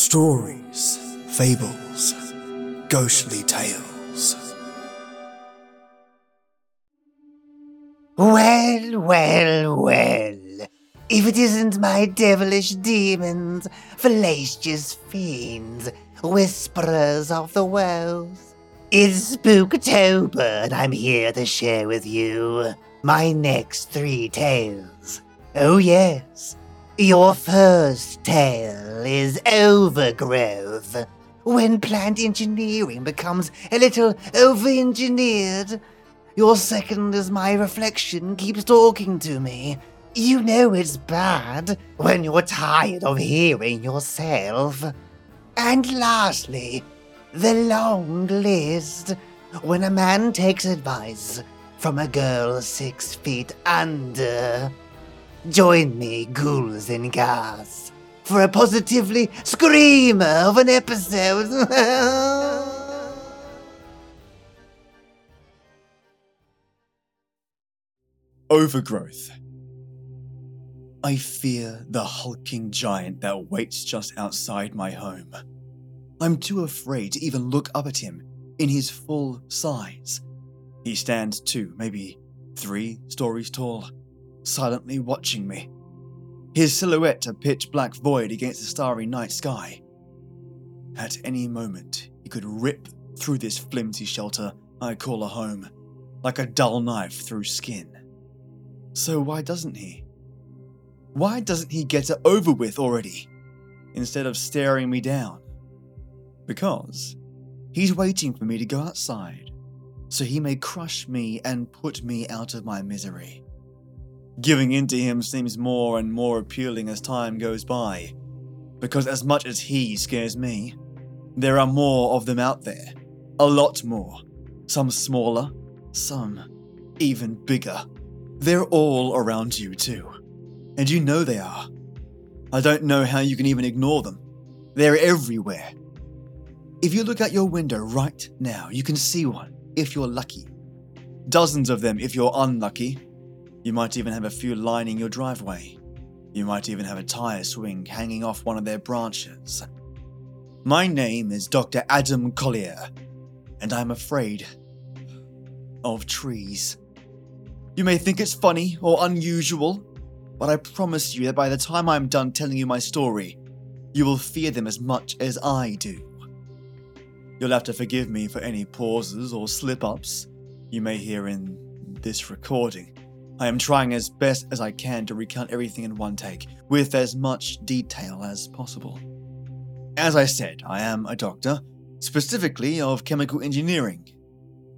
Stories, fables, ghostly tales. Well, well, well. If it isn't my devilish demons, fallacious fiends, whisperers of the woes. It's Spooktober, and I'm here to share with you my next three tales. Oh yes. Your first tale is Overgrowth. When plant engineering becomes a little over-engineered. Your second is My Reflection Keeps Talking to Me. You know it's bad when you're tired of hearing yourself. And lastly, The Long List. When a man takes advice from a girl 6 feet under. Join me, ghouls and ghast, for a positively screamer of an episode. Overgrowth. I fear the hulking giant that waits just outside my home. I'm too afraid to even look up at him in his full size. He stands 2, maybe 3 stories tall, silently watching me, his silhouette a pitch-black void against the starry night sky. At any moment, he could rip through this flimsy shelter I call a home, like a dull knife through skin. So why doesn't he? Why doesn't he get it over with already, instead of staring me down? Because he's waiting for me to go outside, so he may crush me and put me out of my misery. Giving in to him seems more and more appealing as time goes by, because as much as he scares me, there are more of them out there, a lot more, some smaller, some even bigger. They're all around you too, and you know they are. I don't know how you can even ignore them. They're everywhere. If you look out your window right now, you can see one, if you're lucky. Dozens of them if you're unlucky. You might even have a few lining your driveway. You might even have a tire swing hanging off one of their branches. My name is Dr. Adam Collier, and I'm afraid of trees. You may think it's funny or unusual, but I promise you that by the time I'm done telling you my story, you will fear them as much as I do. You'll have to forgive me for any pauses or slip-ups you may hear in this recording. I am trying as best as I can to recount everything in one take, with as much detail as possible. As I said, I am a doctor, specifically of chemical engineering.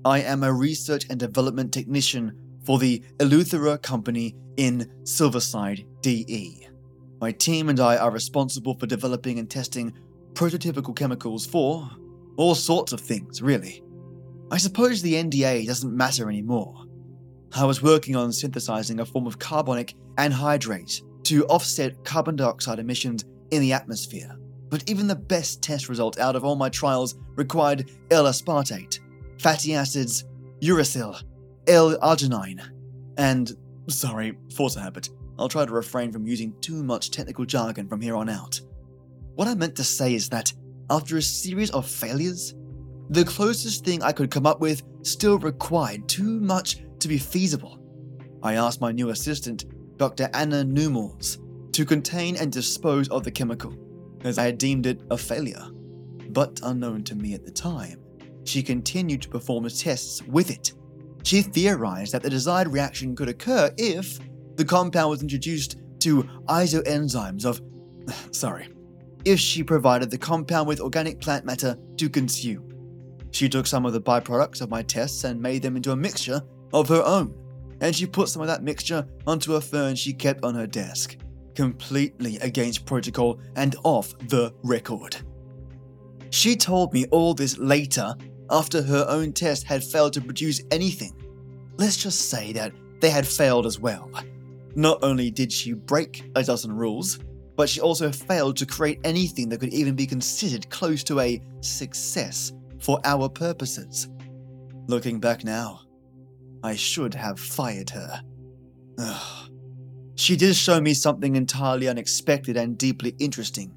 I am a research and development technician for the Eleuthera Company in Silverside, DE. My team and I are responsible for developing and testing prototypical chemicals for all sorts of things, really. I suppose the NDA doesn't matter anymore. I was working on synthesizing a form of carbonic anhydrase to offset carbon dioxide emissions in the atmosphere, but even the best test result out of all my trials required L-aspartate, fatty acids, uracil, L-arginine, and, sorry, force a habit, I'll try to refrain from using too much technical jargon from here on out. What I meant to say is that, after a series of failures, the closest thing I could come up with still required too much to be feasible. I asked my new assistant, Dr. Anna Newmolz, to contain and dispose of the chemical, as I had deemed it a failure. But unknown to me at the time, she continued to perform tests with it. She theorized that the desired reaction could occur if the compound was introduced to isoenzymes of... if she provided the compound with organic plant matter to consume. She took some of the byproducts of my tests and made them into a mixture of her own, and she put some of that mixture onto a fern she kept on her desk, completely against protocol and off the record. She told me all this later, after her own test had failed to produce anything. Let's just say that they had failed as well. Not only did she break a dozen rules, but she also failed to create anything that could even be considered close to a success for our purposes. Looking back now, I should have fired her. She did show me something entirely unexpected and deeply interesting,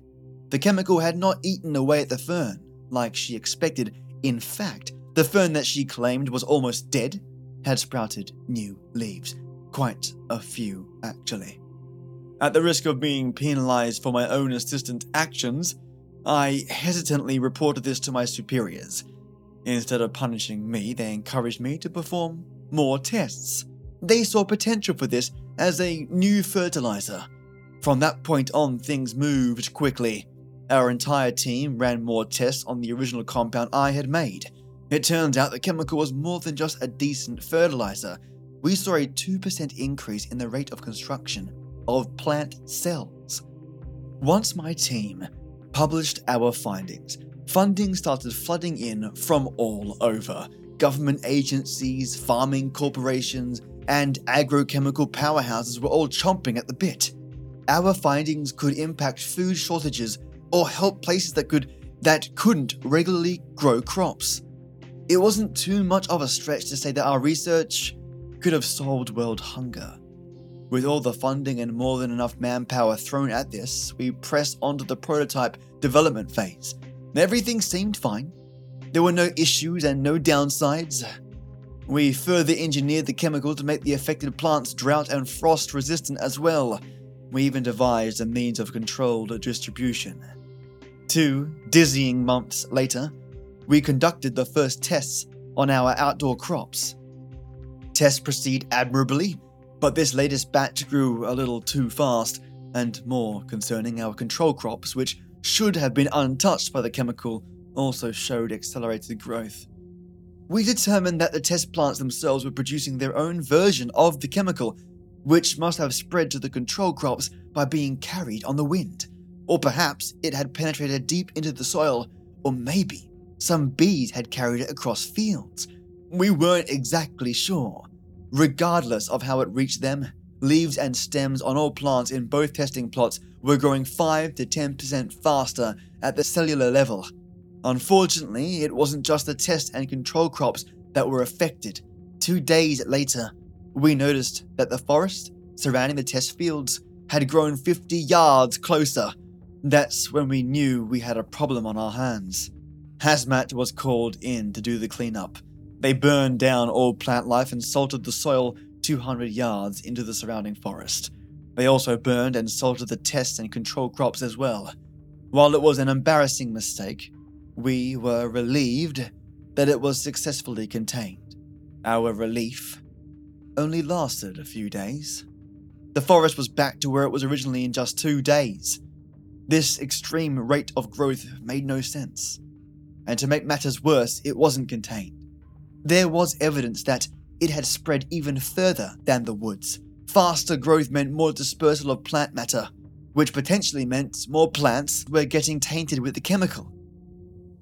The chemical had not eaten away at the fern, like she expected. In fact, the fern that she claimed was almost dead had sprouted new leaves. Quite a few, actually. At the risk of being penalized for my own assistant actions, I hesitantly reported this to my superiors. Instead of punishing me, they encouraged me to perform more tests. They saw potential for this as a new fertilizer. From that point on, things moved quickly. Our entire team ran more tests on the original compound I had made. It turns out the chemical was more than just a decent fertilizer. We saw a 2% increase in the rate of construction of plant cells. Once my team published our findings, funding started flooding in from all over. Government agencies, farming corporations, and agrochemical powerhouses were all chomping at the bit. Our findings could impact food shortages or help places that couldn't regularly grow crops. It wasn't too much of a stretch to say that our research could have solved world hunger. With all the funding and more than enough manpower thrown at this, we pressed onto the prototype development phase. Everything seemed fine. There were no issues and no downsides. We further engineered the chemical to make the affected plants drought and frost resistant as well. We even devised a means of controlled distribution. 2 dizzying months later, we conducted the first tests on our outdoor crops. Tests proceed admirably, but this latest batch grew a little too fast, and more concerning, our control crops, which should have been untouched by the chemical, also showed accelerated growth. We determined that the test plants themselves were producing their own version of the chemical, which must have spread to the control crops by being carried on the wind. Or perhaps it had penetrated deep into the soil, or maybe some bees had carried it across fields. We weren't exactly sure. Regardless of how it reached them, leaves and stems on all plants in both testing plots were growing 5 to 10% faster at the cellular level. Unfortunately, it wasn't just the test and control crops that were affected. 2 days later, we noticed that the forest surrounding the test fields had grown 50 yards closer. That's when we knew we had a problem on our hands. Hazmat was called in to do the cleanup. They burned down all plant life and salted the soil 200 yards into the surrounding forest. They also burned and salted the test and control crops as well. While it was an embarrassing mistake, we were relieved that it was successfully contained. Our relief only lasted a few days. The forest was back to where it was originally in just 2 days. This extreme rate of growth made no sense. And to make matters worse, it wasn't contained. There was evidence that it had spread even further than the woods. Faster growth meant more dispersal of plant matter, which potentially meant more plants were getting tainted with the chemical.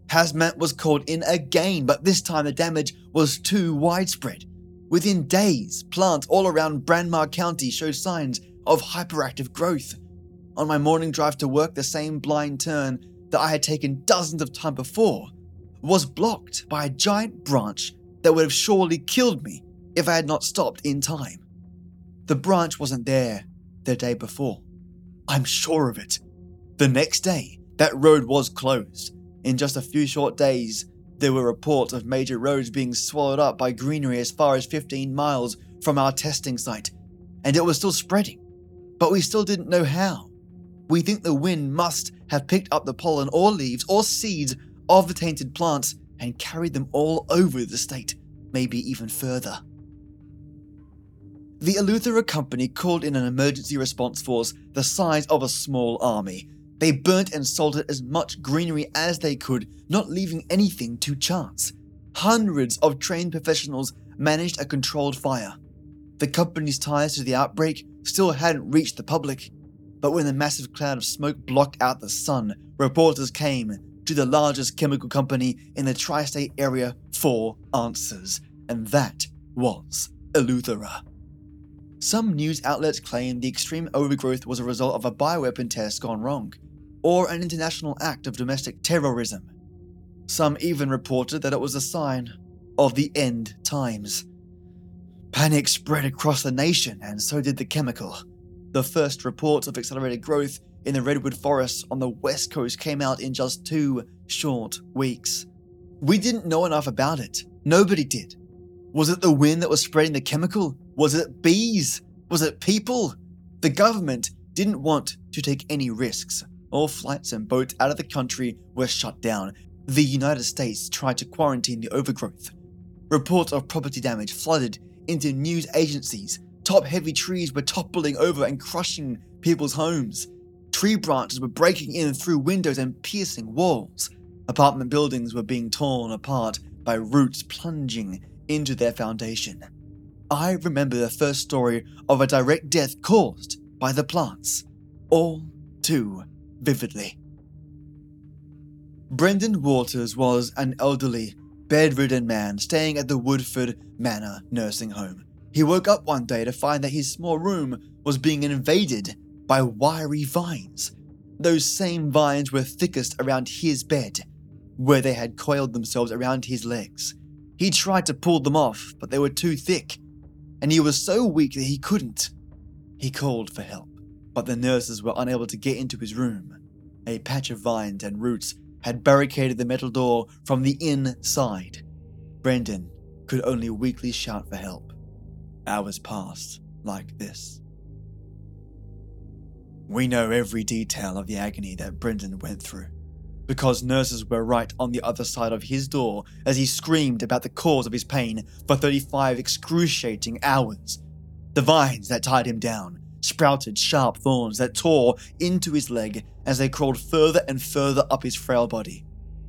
Hazmat was called in again, but this time the damage was too widespread. Within days, plants all around Branmar County showed signs of hyperactive growth. On my morning drive to work, the same blind turn that I had taken dozens of times before was blocked by a giant branch that would have surely killed me if I had not stopped in time. The branch wasn't there the day before. I'm sure of it. The next day, that road was closed. In just a few short days, there were reports of major roads being swallowed up by greenery as far as 15 miles from our testing site, and it was still spreading, but we still didn't know how. We think the wind must have picked up the pollen or leaves or seeds of the tainted plants and carried them all over the state, maybe even further. The Eleuthera Company called in an emergency response force the size of a small army. They burnt and salted as much greenery as they could, not leaving anything to chance. Hundreds of trained professionals managed a controlled fire. The company's ties to the outbreak still hadn't reached the public, but when the massive cloud of smoke blocked out the sun, reporters came to the largest chemical company in the tri-state area for answers, and that was Eleuthera. Some news outlets claimed the extreme overgrowth was a result of a bioweapon test gone wrong, or an international act of domestic terrorism. Some even reported that it was a sign of the end times. Panic spread across the nation, and so did the chemical. The first reports of accelerated growth in the redwood forests on the west coast came out in just 2 short weeks. We didn't know enough about it. Nobody did. Was it the wind that was spreading the chemical? Was it bees? Was it people? The government didn't want to take any risks. All flights and boats out of the country were shut down. The United States tried to quarantine the overgrowth. Reports of property damage flooded into news agencies. Top-heavy trees were toppling over and crushing people's homes. Tree branches were breaking in through windows and piercing walls. Apartment buildings were being torn apart by roots plunging into their foundation. I remember the first story of a direct death caused by the plants, all too vividly. Brendan Waters was an elderly, bedridden man staying at the Woodford Manor nursing home. He woke up one day to find that his small room was being invaded by wiry vines. Those same vines were thickest around his bed, where they had coiled themselves around his legs. He tried to pull them off, but they were too thick, and he was so weak that he couldn't. He called for help, but the nurses were unable to get into his room. A patch of vines and roots had barricaded the metal door from the inside. Brendan could only weakly shout for help. Hours passed like this. We know every detail of the agony that Brendan went through, because nurses were right on the other side of his door as he screamed about the cause of his pain for 35 excruciating hours. The vines that tied him down sprouted sharp thorns that tore into his leg as they crawled further and further up his frail body.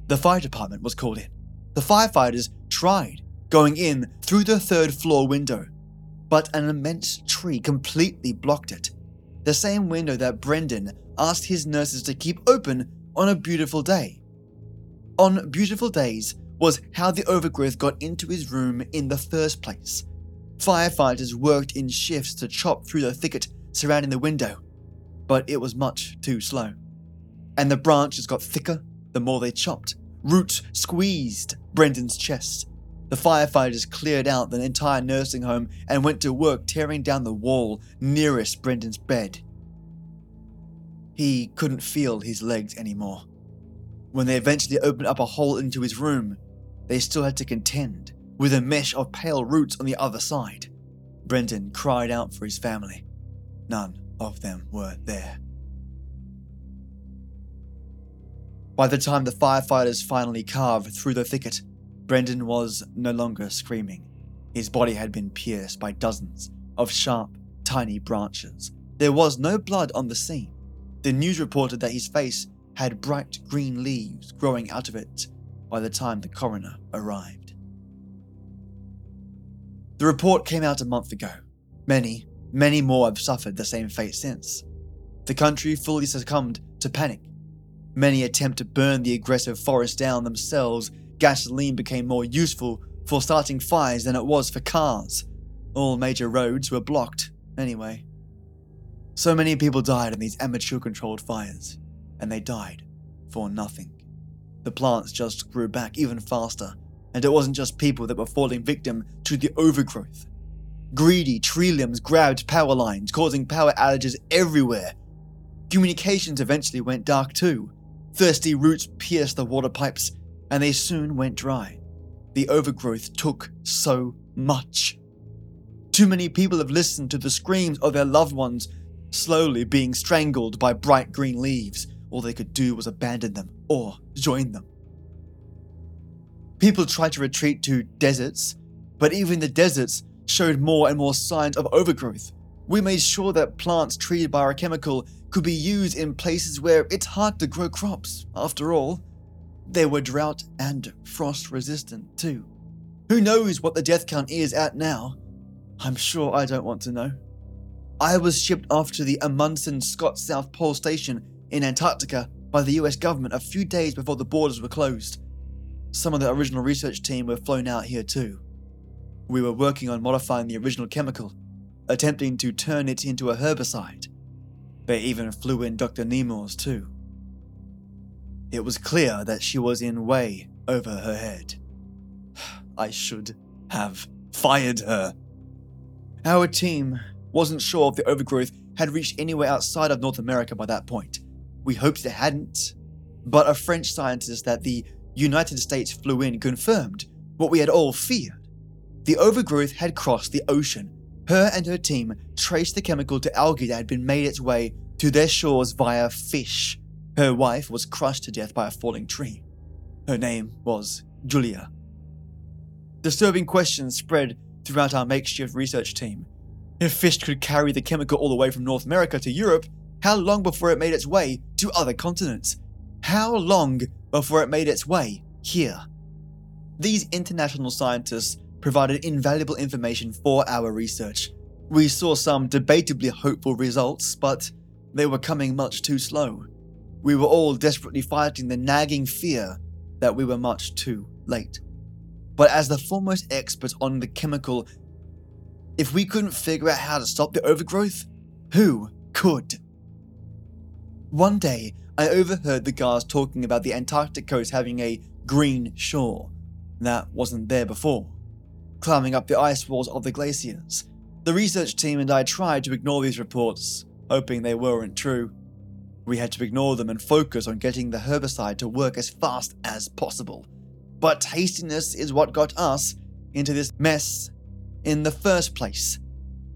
The fire department was called in. The firefighters tried going in through the 3rd floor window, but an immense tree completely blocked it. The same window that Brendan asked his nurses to keep open on a beautiful day. On beautiful days was how the overgrowth got into his room in the first place. Firefighters worked in shifts to chop through the thicket surrounding the window, but it was much too slow. And the branches got thicker the more they chopped. Roots squeezed Brendan's chest. The firefighters cleared out the entire nursing home and went to work tearing down the wall nearest Brendan's bed. He couldn't feel his legs anymore. When they eventually opened up a hole into his room, they still had to contend with a mesh of pale roots on the other side. Brendan cried out for his family. None of them were there. By the time the firefighters finally carved through the thicket, Brendan was no longer screaming. His body had been pierced by dozens of sharp, tiny branches. There was no blood on the scene. The news reported that his face had bright green leaves growing out of it by the time the coroner arrived. The report came out a month ago. Many, many more have suffered the same fate since. The country fully succumbed to panic. Many attempt to burn the aggressive forest down themselves. Gasoline became more useful for starting fires than it was for cars. All major roads were blocked anyway. So many people died in these amateur-controlled fires, and they died for nothing. The plants just grew back even faster. And it wasn't just people that were falling victim to the overgrowth. Greedy tree limbs grabbed power lines, causing power outages everywhere. Communications eventually went dark too. Thirsty roots pierced the water pipes, and they soon went dry. The overgrowth took so much. Too many people have listened to the screams of their loved ones slowly being strangled by bright green leaves. All they could do was abandon them or join them. People tried to retreat to deserts, but even the deserts showed more and more signs of overgrowth. We made sure that plants treated by our chemical could be used in places where it's hard to grow crops. After all, they were drought and frost resistant too. Who knows what the death count is at now? I'm sure I don't want to know. I was shipped off to the Amundsen-Scott South Pole Station in Antarctica by the US government a few days before the borders were closed. Some of the original research team were flown out here too. We were working on modifying the original chemical, attempting to turn it into a herbicide. They even flew in Dr. Nemours too. It was clear that she was in way over her head. I should have fired her. Our team wasn't sure if the overgrowth had reached anywhere outside of North America by that point. We hoped it hadn't, but a French scientist that the United States flew in confirmed what we had all feared. The Overgrowth had crossed the ocean. Her and her team traced the chemical to algae that had been made its way to their shores via fish. Her wife was crushed to death by a falling tree. Her name was Julia. Disturbing questions spread throughout our makeshift research team. If fish could carry the chemical all the way from North America to Europe, how long before it made its way to other continents? How long before it made its way here? These international scientists provided invaluable information for our research. We saw some debatably hopeful results, but they were coming much too slow. We were all desperately fighting the nagging fear that we were much too late. But as the foremost experts on the chemical, if we couldn't figure out how to stop the Overgrowth, who could? One day, I overheard the guards talking about the Antarctic coast having a green shore that wasn't there before, climbing up the ice walls of the glaciers. The research team and I tried to ignore these reports, hoping they weren't true. We had to ignore them and focus on getting the herbicide to work as fast as possible. But hastiness is what got us into this mess in the first place.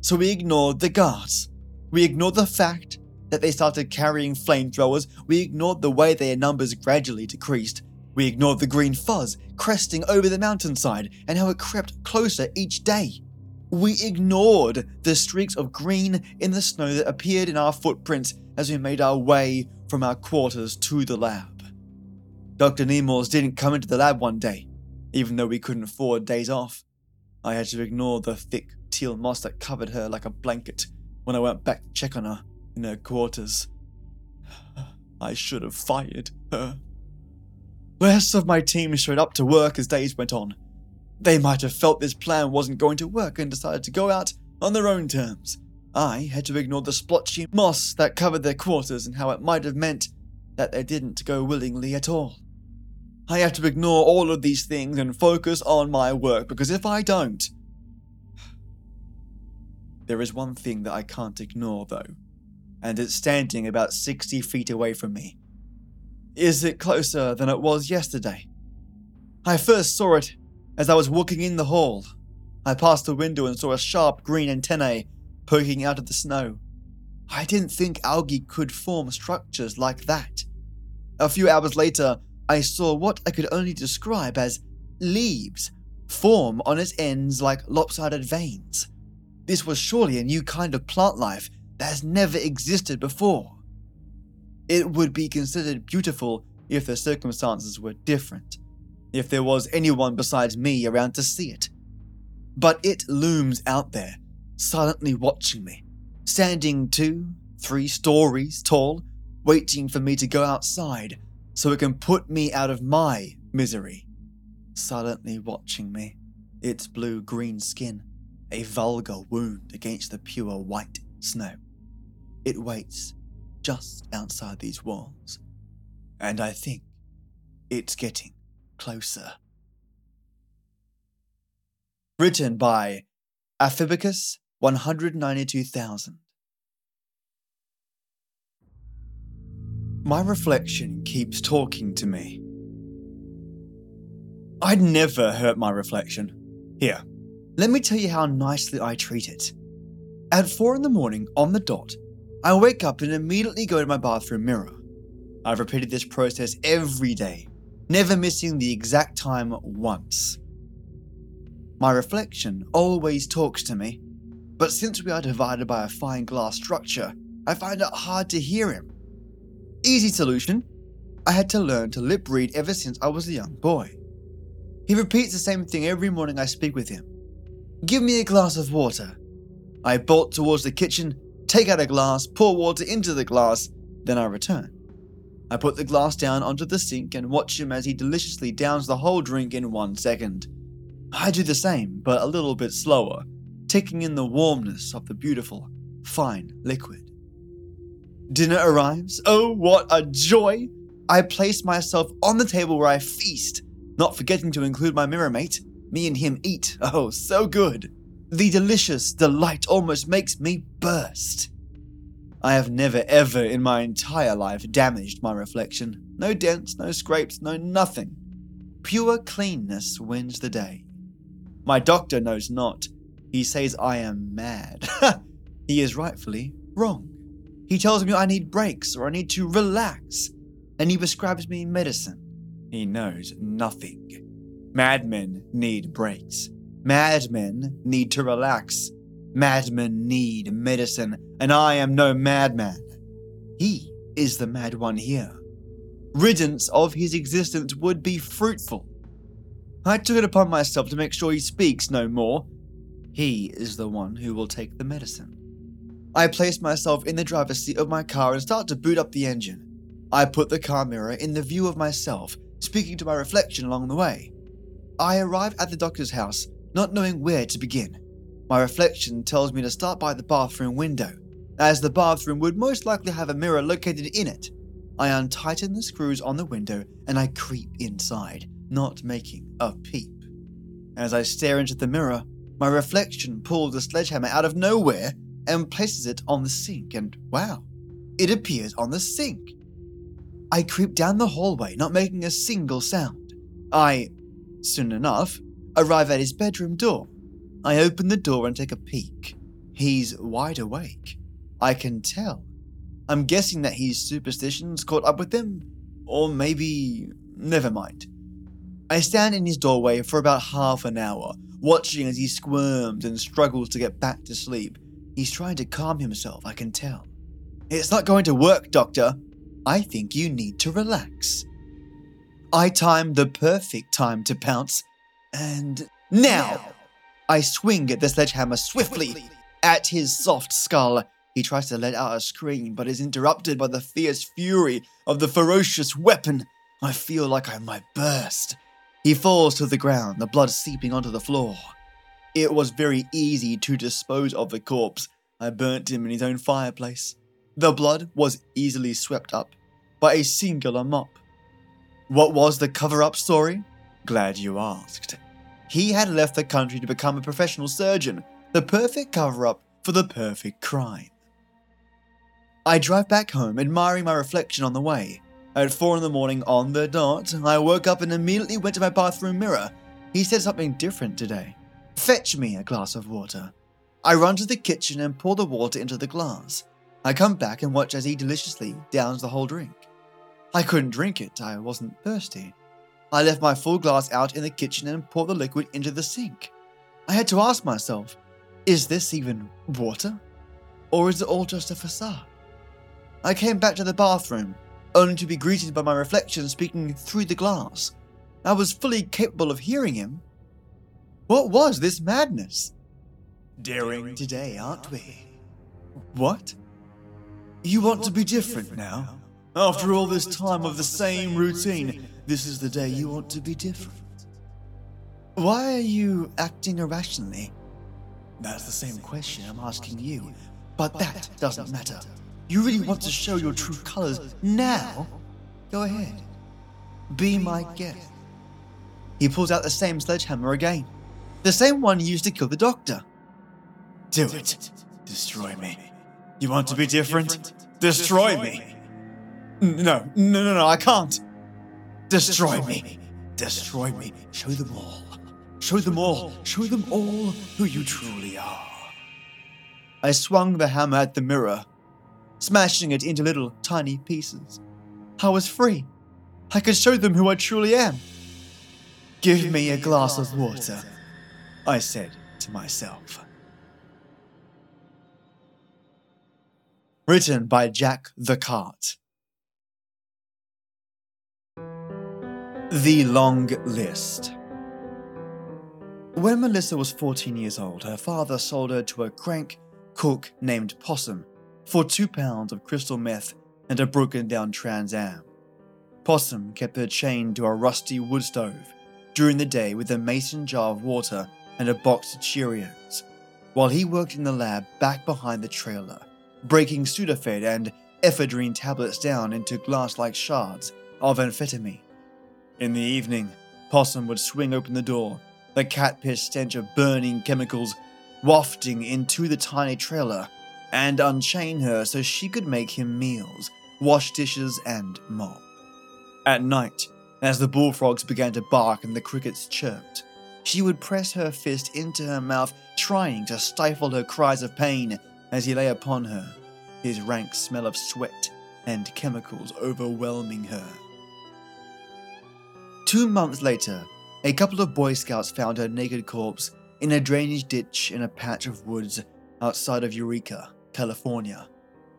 So we ignored the guards. We ignored the fact that they started carrying flamethrowers. We ignored the way their numbers gradually decreased. We ignored the green fuzz cresting over the mountainside and how it crept closer each day. We ignored the streaks of green in the snow that appeared in our footprints as we made our way from our quarters to the lab. Dr. Nemours didn't come into the lab one day, even though we couldn't afford days off. I had to ignore the thick teal moss that covered her like a blanket when I went back to check on her in her quarters. I should have fired her. Less of my team showed up to work as days went on. They might have felt this plan wasn't going to work and decided to go out on their own terms. I had to ignore the splotchy moss that covered their quarters and how it might have meant that they didn't go willingly at all. I had to ignore all of these things and focus on my work, because if I don't... There is one thing that I can't ignore, though, and it's standing about 60 feet away from me. Is it closer than it was yesterday? I first saw it as I was walking in the hall. I passed the window and saw a sharp green antennae poking out of the snow. I didn't think algae could form structures like that. A few hours later, I saw what I could only describe as leaves form on its ends like lopsided veins. This was surely a new kind of plant life that has never existed before. It would be considered beautiful if the circumstances were different, if there was anyone besides me around to see it. But it looms out there, silently watching me, standing 2-3 stories tall, waiting for me to go outside so it can put me out of my misery. Silently watching me, its blue-green skin, a vulgar wound against the pure white snow. It waits just outside these walls, and I think it's getting closer. Written by Aphibicus 192,000. My reflection keeps talking to me. I'd never hurt my reflection. Here, let me tell you how nicely I treat it. At 4 a.m, on the dot, I wake up and immediately go to my bathroom mirror. I've repeated this process every day, never missing the exact time once. My reflection always talks to me, but since we are divided by a fine glass structure, I find it hard to hear him. Easy solution. I had to learn to lip read ever since I was a young boy. He repeats the same thing every morning I speak with him. Give me a glass of water. I bolt towards the kitchen, take out a glass, pour water into the glass, then I return. I put the glass down onto the sink and watch him as he deliciously downs the whole drink in 1 second. I do the same, but a little bit slower, taking in the warmness of the beautiful, fine liquid. Dinner arrives. Oh, what a joy! I place myself on the table where I feast, not forgetting to include my mirror mate. Me and him eat. Oh, so good! The delicious delight almost makes me burst. I have never ever in my entire life damaged my reflection. No dents, no scrapes, no nothing. Pure cleanness wins the day. My doctor knows not. He says I am mad. He is rightfully wrong. He tells me I need breaks or I need to relax, and he prescribes me medicine. He knows nothing. Madmen need breaks. Madmen need to relax. Madmen need medicine, and I am no madman. He is the mad one here. Riddance of his existence would be fruitful. I took it upon myself to make sure he speaks no more. He is the one who will take the medicine. I place myself in the driver's seat of my car and start to boot up the engine. I put the car mirror in the view of myself, speaking to my reflection along the way. I arrive at the doctor's house, not knowing where to begin. My reflection tells me to start by the bathroom window, as the bathroom would most likely have a mirror located in it. I untighten the screws on the window and I creep inside, not making a peep. As I stare into the mirror, my reflection pulls a sledgehammer out of nowhere and places it on the sink, and wow, it appears on the sink. I creep down the hallway, not making a single sound. I, soon enough, arrive at his bedroom door. I open the door and take a peek. He's wide awake. I can tell. I'm guessing that his superstitions caught up with him, or maybe... never mind. I stand in his doorway for about half an hour, watching as he squirms and struggles to get back to sleep. He's trying to calm himself, I can tell. It's not going to work, Doctor. I think you need to relax. I time the perfect time to pounce, and now I swing at the sledgehammer swiftly at his soft skull. He tries to let out a scream, but is interrupted by the fierce fury of the ferocious weapon. I feel like I might burst. He falls to the ground, the blood seeping onto the floor. It was very easy to dispose of the corpse. I burnt him in his own fireplace. The blood was easily swept up by a singular mop. What was the cover-up story? Glad you asked. He had left the country to become a professional surgeon, the perfect cover-up for the perfect crime. I drive back home, admiring my reflection on the way. At 4 a.m. on the dot, I woke up and immediately went to my bathroom mirror. He said something different today. Fetch me a glass of water. I run to the kitchen and pour the water into the glass. I come back and watch as he deliciously downs the whole drink. I couldn't drink it, I wasn't thirsty. I left my full glass out in the kitchen and poured the liquid into the sink. I had to ask myself, is this even water? Or is it all just a facade? I came back to the bathroom, only to be greeted by my reflection speaking through the glass. I was fully capable of hearing him. What was this madness? Daring today, aren't we? What? You want to be different now? After all this time of the same routine, this is the day you want to be different. Why are you acting irrationally? That's the same question I'm asking you, but that doesn't matter. You really want to show your true colors now? Go ahead. Be my guest. He pulls out the same sledgehammer again. The same one used to kill the doctor. Do it. Destroy me. You want to be different? Destroy me. No, I can't. Destroy me. Destroy me. Show them all. Show them all. Show them all who you truly are. I swung the hammer at the mirror, smashing it into little, tiny pieces. I was free. I could show them who I truly am. Give me a glass of water, I said to myself. Written by Jack the Cart. The Long List. When Melissa was 14 years old, her father sold her to a crank cook named Possum for 2 pounds of crystal meth and a broken-down Trans Am. Possum kept her chained to a rusty wood stove during the day with a mason jar of water and a box of Cheerios, while he worked in the lab back behind the trailer, breaking Sudafed and ephedrine tablets down into glass-like shards of amphetamine. In the evening, Possum would swing open the door, the cat piss stench of burning chemicals wafting into the tiny trailer, and unchain her so she could make him meals, wash dishes, and mop. At night, as the bullfrogs began to bark and the crickets chirped, she would press her fist into her mouth, trying to stifle her cries of pain as he lay upon her, his rank smell of sweat and chemicals overwhelming her. 2 months later, a couple of Boy Scouts found her naked corpse in a drainage ditch in a patch of woods outside of Eureka, California,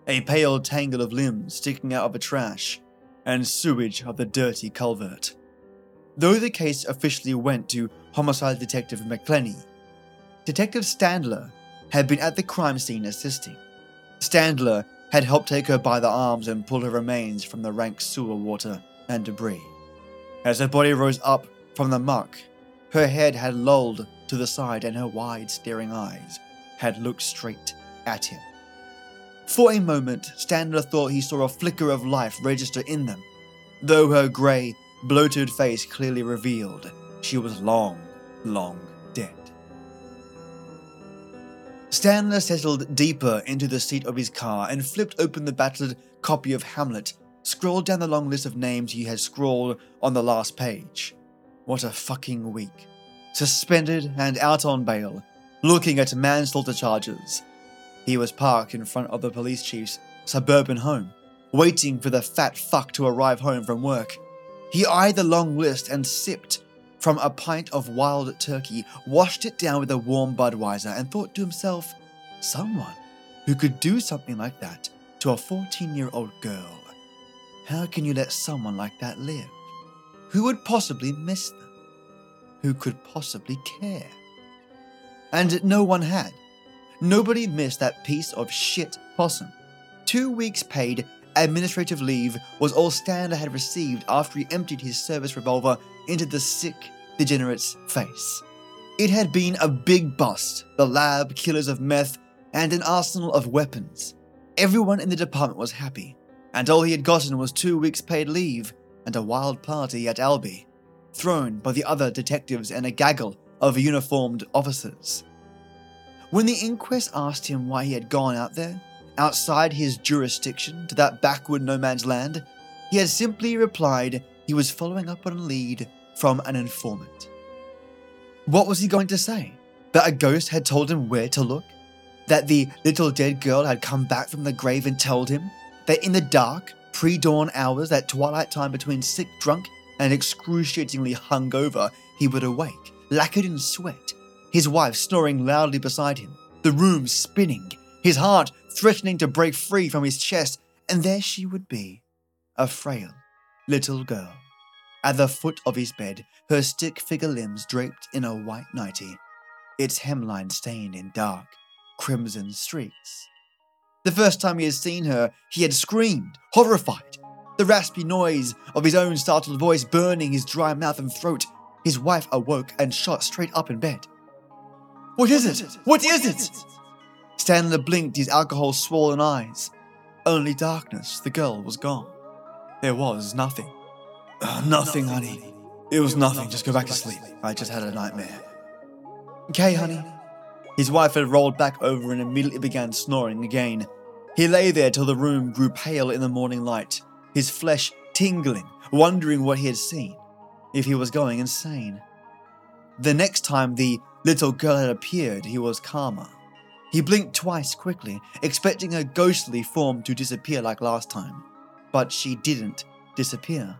a pale tangle of limbs sticking out of the trash and sewage of the dirty culvert. Though the case officially went to homicide detective McClenny, Detective Stanler had been at the crime scene assisting. Stanler had helped take her by the arms and pull her remains from the rank sewer water and debris. As her body rose up from the muck, her head had lolled to the side and her wide staring eyes had looked straight at him. For a moment, Stanler thought he saw a flicker of life register in them. Though her grey, bloated face clearly revealed, she was long, long dead. Stanler settled deeper into the seat of his car and flipped open the battered copy of Hamlet, scrolled down the long list of names he had scrawled on the last page. What a fucking week. Suspended and out on bail, looking at manslaughter charges. He was parked in front of the police chief's suburban home, waiting for the fat fuck to arrive home from work. He eyed the long list and sipped from a pint of wild turkey, washed it down with a warm Budweiser, and thought to himself, someone who could do something like that to a 14-year-old girl. How can you let someone like that live? Who would possibly miss them? Who could possibly care? And no one had. Nobody missed that piece of shit Possum. 2 weeks paid administrative leave was all Stanler had received after he emptied his service revolver into the sick, degenerate's face. It had been a big bust, the lab, killers of meth, and an arsenal of weapons. Everyone in the department was happy, and all he had gotten was 2 weeks paid leave and a wild party at Albi, thrown by the other detectives and a gaggle of uniformed officers. When the inquest asked him why he had gone out there, outside his jurisdiction, to that backward no man's land, he had simply replied he was following up on a lead from an informant. What was he going to say? That a ghost had told him where to look? That the little dead girl had come back from the grave and told him? That in the dark, pre-dawn hours, that twilight time between sick, drunk, and excruciatingly hungover, he would awake, lacquered in sweat, his wife snoring loudly beside him, the room spinning, his heart threatening to break free from his chest, and there she would be, a frail little girl, at the foot of his bed, her stick figure limbs draped in a white nightie, its hemline stained in dark, crimson streaks. The first time he had seen her, he had screamed, horrified, the raspy noise of his own startled voice burning his dry mouth and throat. His wife awoke and shot straight up in bed. What is it? Stanler blinked his alcohol-swollen eyes. Only darkness. The girl was gone. There was nothing. Nothing, honey. It was nothing. Just go back to sleep. I just had a nightmare. Okay, honey. His wife had rolled back over and immediately began snoring again. He lay there till the room grew pale in the morning light, his flesh tingling, wondering what he had seen, if he was going insane. The next time the little girl had appeared, he was calmer. He blinked twice quickly, expecting her ghostly form to disappear like last time. But she didn't disappear.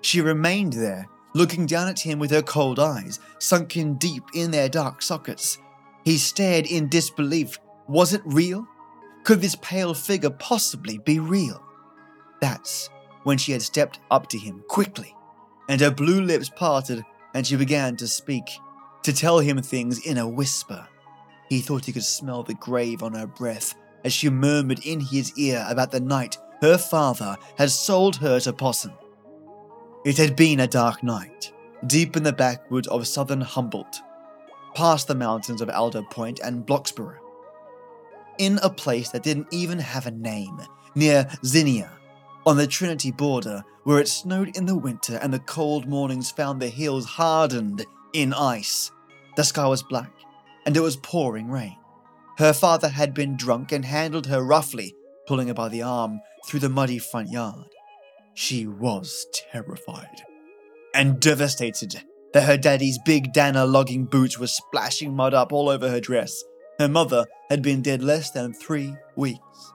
She remained there, looking down at him with her cold eyes, sunken deep in their dark sockets. He stared in disbelief. Was it real? Could this pale figure possibly be real? That's when she had stepped up to him quickly, and her blue lips parted, and she began to speak, to tell him things in a whisper. He thought he could smell the grave on her breath as she murmured in his ear about the night her father had sold her to Possum. It had been a dark night, deep in the backwoods of southern Humboldt, past the mountains of Alder Point and Blocksborough, in a place that didn't even have a name, near Zinnia, on the Trinity border, where it snowed in the winter and the cold mornings found the hills hardened in ice. The sky was black, and it was pouring rain. Her father had been drunk and handled her roughly, pulling her by the arm through the muddy front yard. She was terrified and devastated that her daddy's big Danner logging boots were splashing mud up all over her dress. Her mother had been dead less than 3 weeks.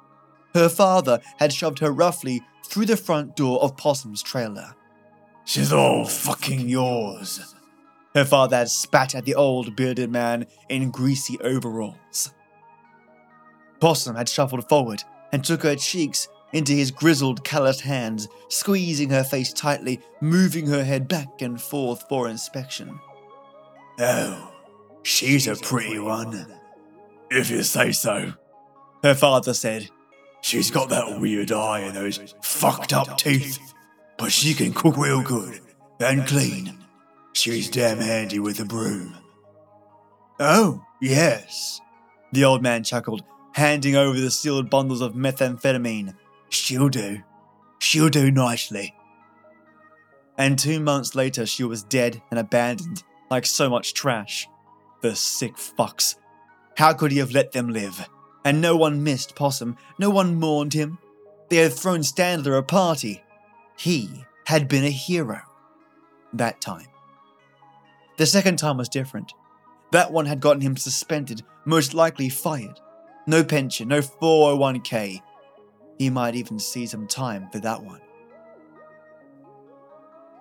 Her father had shoved her roughly through the front door of Possum's trailer. "She's all fucking yours." Her father had spat at the old bearded man in greasy overalls. Possum had shuffled forward and took her cheeks into his grizzled, calloused hands, squeezing her face tightly, moving her head back and forth for inspection. "Oh, she's a pretty one, if you say so," her father said. "She's got that weird eye and those fucked up teeth, but she can cook real good and clean. She's damn handy with a broom." "Oh, yes," the old man chuckled, handing over the sealed bundles of methamphetamine. "She'll do. She'll do nicely." And 2 months later, she was dead and abandoned, like so much trash. The sick fucks. How could he have let them live? And no one missed Possum. No one mourned him. They had thrown Stanler a party. He had been a hero. That time. The second time was different. That one had gotten him suspended, most likely fired. No pension, no 401k. He might even see some time for that one.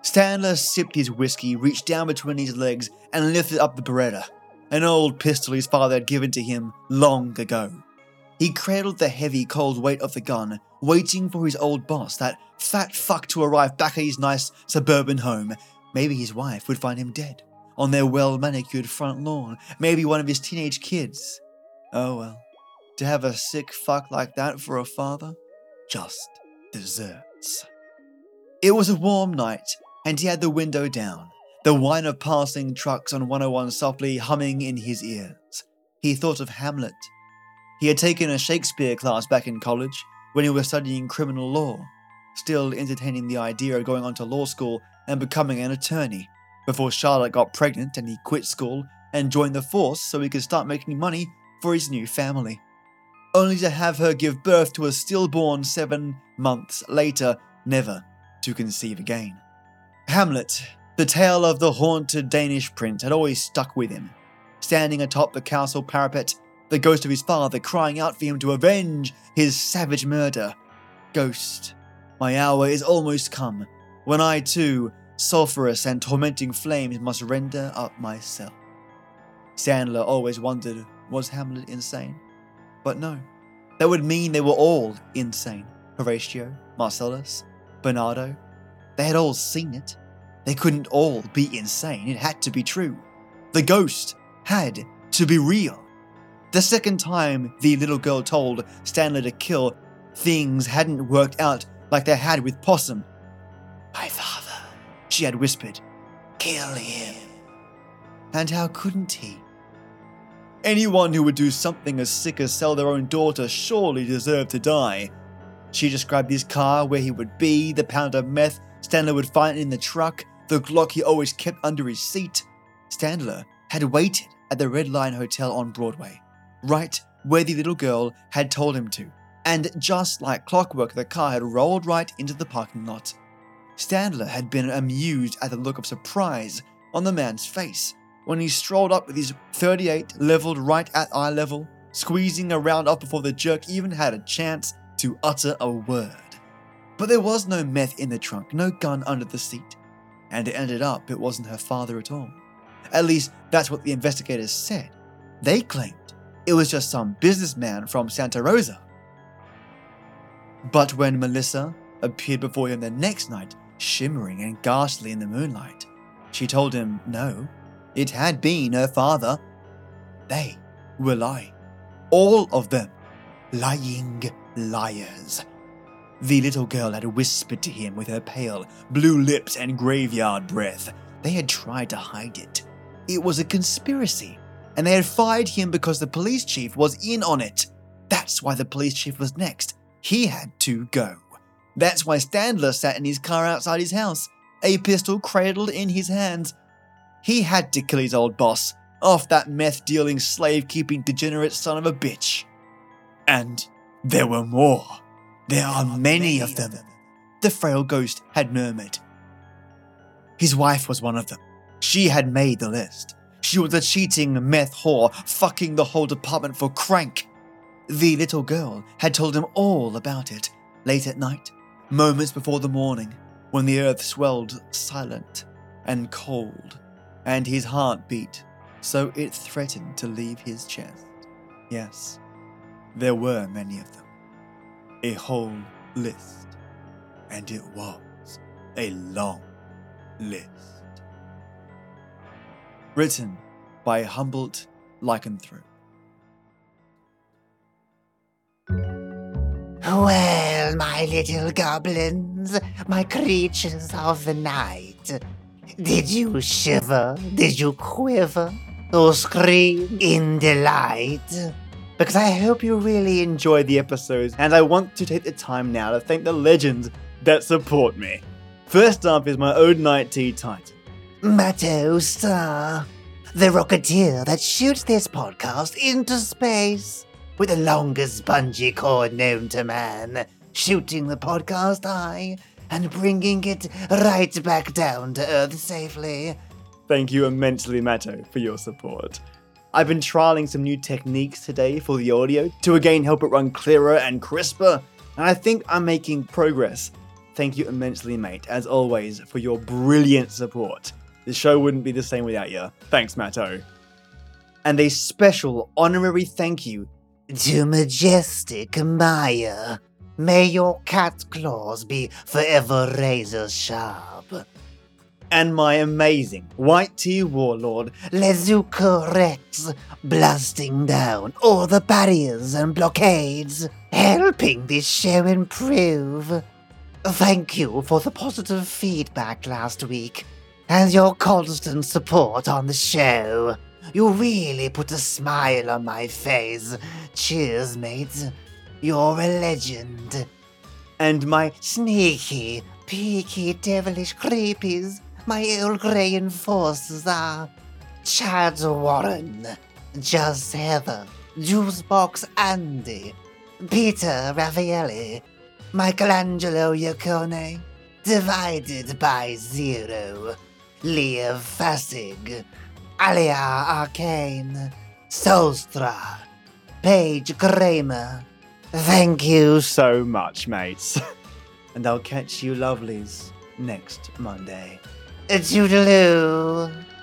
Stanler sipped his whiskey, reached down between his legs, and lifted up the Beretta, an old pistol his father had given to him long ago. He cradled the heavy, cold weight of the gun, waiting for his old boss, that fat fuck, to arrive back at his nice suburban home. Maybe his wife would find him dead on their well-manicured front lawn. Maybe one of his teenage kids. Oh well, to have a sick fuck like that for a father just deserts. It was a warm night, and he had the window down, the whine of passing trucks on 101 softly humming in his ears. He thought of Hamlet. He had taken a Shakespeare class back in college when he was studying criminal law, still entertaining the idea of going on to law school and becoming an attorney, before Charlotte got pregnant and he quit school and joined the force so he could start making money for his new family, only to have her give birth to a stillborn 7 months later, never to conceive again. Hamlet, the tale of the haunted Danish prince, had always stuck with him. Standing atop the castle parapet, the ghost of his father crying out for him to avenge his savage murder. "Ghost, my hour is almost come, when I too, sulphurous and tormenting flames, must render up myself." Stanler always wondered, was Hamlet insane? But no, that would mean they were all insane. Horatio, Marcellus, Bernardo, they had all seen it. They couldn't all be insane, it had to be true. The ghost had to be real. The second time the little girl told Stanler to kill, things hadn't worked out like they had with Possum. "My father," she had whispered, "kill him." And how couldn't he? Anyone who would do something as sick as sell their own daughter surely deserved to die. She described his car, where he would be, the pound of meth Stanler would find in the truck, the Glock he always kept under his seat. Stanler had waited at the Red Line Hotel on Broadway, right where the little girl had told him to, and just like clockwork, the car had rolled right into the parking lot. Stanler had been amused at the look of surprise on the man's face when he strolled up with his .38 leveled right at eye level, squeezing a round up before the jerk even had a chance to utter a word. But there was no meth in the trunk, no gun under the seat, and it ended up it wasn't her father at all. At least that's what the investigators said. They claimed it was just some businessman from Santa Rosa. But when Melissa appeared before him the next night, shimmering and ghastly in the moonlight, she told him no. It had been her father. They were lying. All of them. Lying liars. The little girl had whispered to him with her pale, blue lips and graveyard breath. They had tried to hide it. It was a conspiracy, and they had fired him because the police chief was in on it. That's why the police chief was next. He had to go. That's why Stanler sat in his car outside his house, a pistol cradled in his hands. He had to kill his old boss, off that meth-dealing, slave-keeping, degenerate son of a bitch. And there were more. There are many of them, the frail ghost had murmured. His wife was one of them. She had made the list. She was a cheating meth whore, fucking the whole department for crank. The little girl had told him all about it, late at night, moments before the morning, when the earth swelled silent and cold, and his heart beat, so it threatened to leave his chest. Yes, there were many of them. A whole list. And it was a long list. Written by Humboldt Lycanthrope. Well, my little goblins, my creatures of the night, did you shiver, did you quiver, or scream in delight? Because I hope you really enjoyed the episodes, and I want to take the time now to thank the legends that support me. First up is my Ode Night Tea Titan. Matto Star, the rocketeer that shoots this podcast into space with the longest bungee cord known to man, shooting the podcast high and bringing it right back down to Earth safely. Thank you immensely, Matto, for your support. I've been trialing some new techniques today for the audio to again help it run clearer and crisper, and I think I'm making progress. Thank you immensely, mate, as always, for your brilliant support. The show wouldn't be the same without you. Thanks, Matto. And a special honorary thank you to Majestic Maya. May your cat claws be forever razor sharp. And my amazing white tea warlord, Lezuka Rex, blasting down all the barriers and blockades, helping this show improve. Thank you for the positive feedback last week, and your constant support on the show. You really put a smile on my face. Cheers, mate. You're a legend. And my sneaky, peaky, devilish creepies, my old grey enforcers are Chad Warren, Just Heather, Juicebox Andy, Peter Raffaelli, Michelangelo Iacone, Divided by Zero, Leo Fassig, Alia Arcane, Solstra, Paige Kramer. Thank you so much, mates. And I'll catch you lovelies next Monday. Toodaloo.